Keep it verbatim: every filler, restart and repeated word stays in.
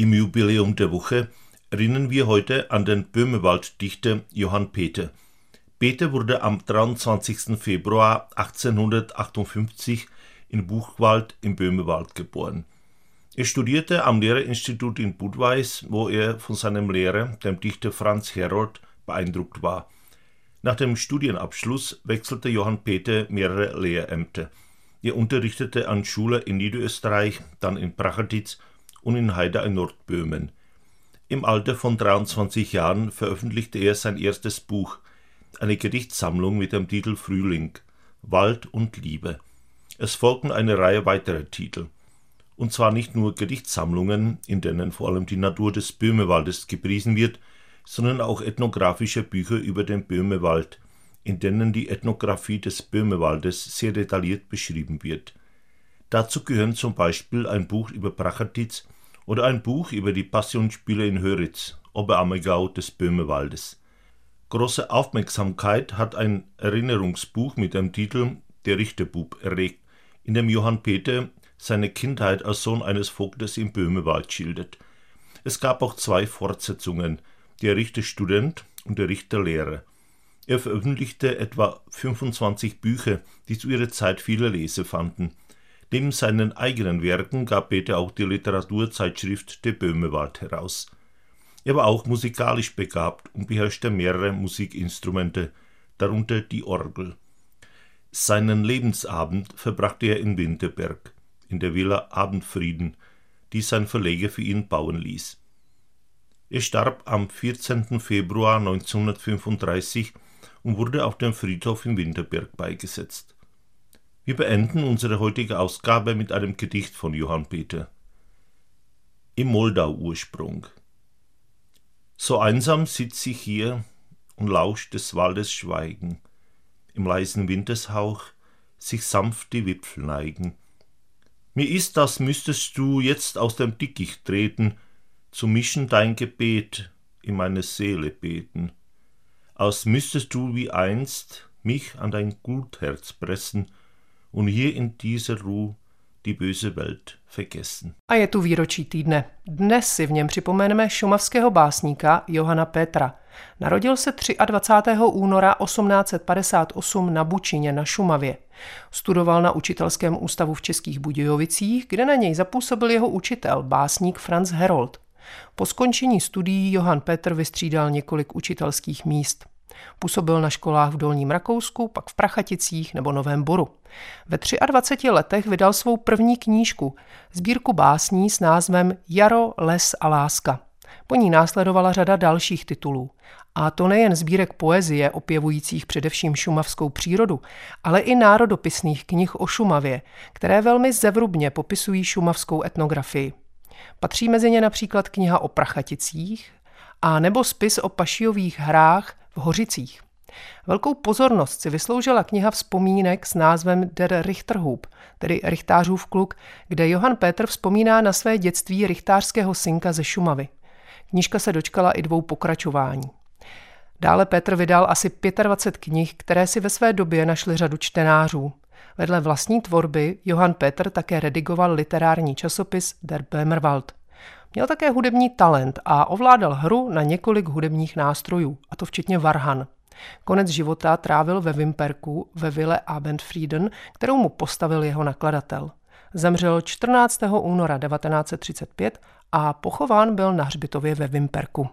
Im Jubiläum der Woche erinnern wir heute an den Böhmerwald-Dichter Johann Peter. Peter wurde am dreiundzwanzigsten Februar achtzehnhundertachtundfünfzig in Buchwald im Böhmerwald geboren. Er studierte am Lehrerinstitut in Budweis, wo er von seinem Lehrer, dem Dichter Franz Herold, beeindruckt war. Nach dem Studienabschluss wechselte Johann Peter mehrere Lehrämter. Er unterrichtete an Schulen in Niederösterreich, dann in Prachatitz und in Haida in Nordböhmen. Im Alter von dreiundzwanzig Jahren veröffentlichte er sein erstes Buch, eine Gedichtsammlung mit dem Titel Frühling, Wald und Liebe. Es folgten eine Reihe weiterer Titel. Und zwar nicht nur Gedichtsammlungen, in denen vor allem die Natur des Böhmerwaldes gepriesen wird, sondern auch ethnografische Bücher über den Böhmerwald, in denen die Ethnographie des Böhmerwaldes sehr detailliert beschrieben wird. Dazu gehören zum Beispiel ein Buch über Prachatitz oder ein Buch über die Passionsspiele in Höritz, Oberammergau des Böhmerwaldes. Große Aufmerksamkeit hat ein Erinnerungsbuch mit dem Titel Der Richterbub erregt, in dem Johann Peter seine Kindheit als Sohn eines Vogtes im Böhmerwald schildert. Es gab auch zwei Fortsetzungen, der Richterstudent und der Richterlehrer. Er veröffentlichte etwa fünfundzwanzig Bücher, die zu ihrer Zeit viele Leser fanden. Neben seinen eigenen Werken gab Peter auch die Literaturzeitschrift Der Böhmerwald heraus. Er war auch musikalisch begabt und beherrschte mehrere Musikinstrumente, darunter die Orgel. Seinen Lebensabend verbrachte er in Winterberg, in der Villa Abendfrieden, die sein Verleger für ihn bauen ließ. Er starb am vierzehnten Februar neunzehnhundertfünfunddreißig und wurde auf dem Friedhof in Winterberg beigesetzt. Wir beenden unsere heutige Ausgabe mit einem Gedicht von Johann Peter. Im Moldau-Ursprung. So einsam sitz ich hier und lauscht des Waldes Schweigen, im leisen Wintershauch sich sanft die Wipfel neigen. Mir ist, als müsstest du jetzt aus dem Dickicht treten, zu mischen dein Gebet in meine Seele beten. Als müsstest du wie einst mich an dein Gutherz pressen und hier in dieser Ruhe die böse Welt vergessen. A je tu výročí týdne. Dnes si v něm připomeneme šumavského básníka Johanna Petra. Narodil se dvacátého třetího února osmnáct set padesát osm na Bučině na Šumavě. Studoval na učitelském ústavu v Českých Budějovicích, kde na něj zapůsobil jeho učitel, básník Franz Herold. Po skončení studií Johann Petr vystřídal několik učitelských míst. Působil na školách v Dolním Rakousku, pak v Prachaticích nebo Novém Boru. Ve dvaceti třech letech vydal svou první knížku, sbírku básní s názvem Jaro, les a láska. Po ní následovala řada dalších titulů. A to nejen sbírek poezie, opěvujících především šumavskou přírodu, ale i národopisných knih o Šumavě, které velmi zevrubně popisují šumavskou etnografii. Patří mezi ně například kniha o Prachaticích a nebo spis o pašijových hrách v Hořicích. Velkou pozornost si vysloužila kniha vzpomínek s názvem Der Richterbub, tedy Richtářův kluk, kde Johann Peter vzpomíná na své dětství richtářského synka ze Šumavy. Knížka se dočkala i dvou pokračování. Dále Petr vydal asi dvacet pět knih, které si ve své době našly řadu čtenářů. Vedle vlastní tvorby Johann Peter také redigoval literární časopis Der Böhmerwald. Měl také hudební talent a ovládal hru na několik hudebních nástrojů, a to včetně varhan. Konec života trávil ve Vimperku ve vile Abendfrieden, kterou mu postavil jeho nakladatel. Zemřel čtrnáctého února devatenáct set třicet pět a pochován byl na hřbitově ve Vimperku.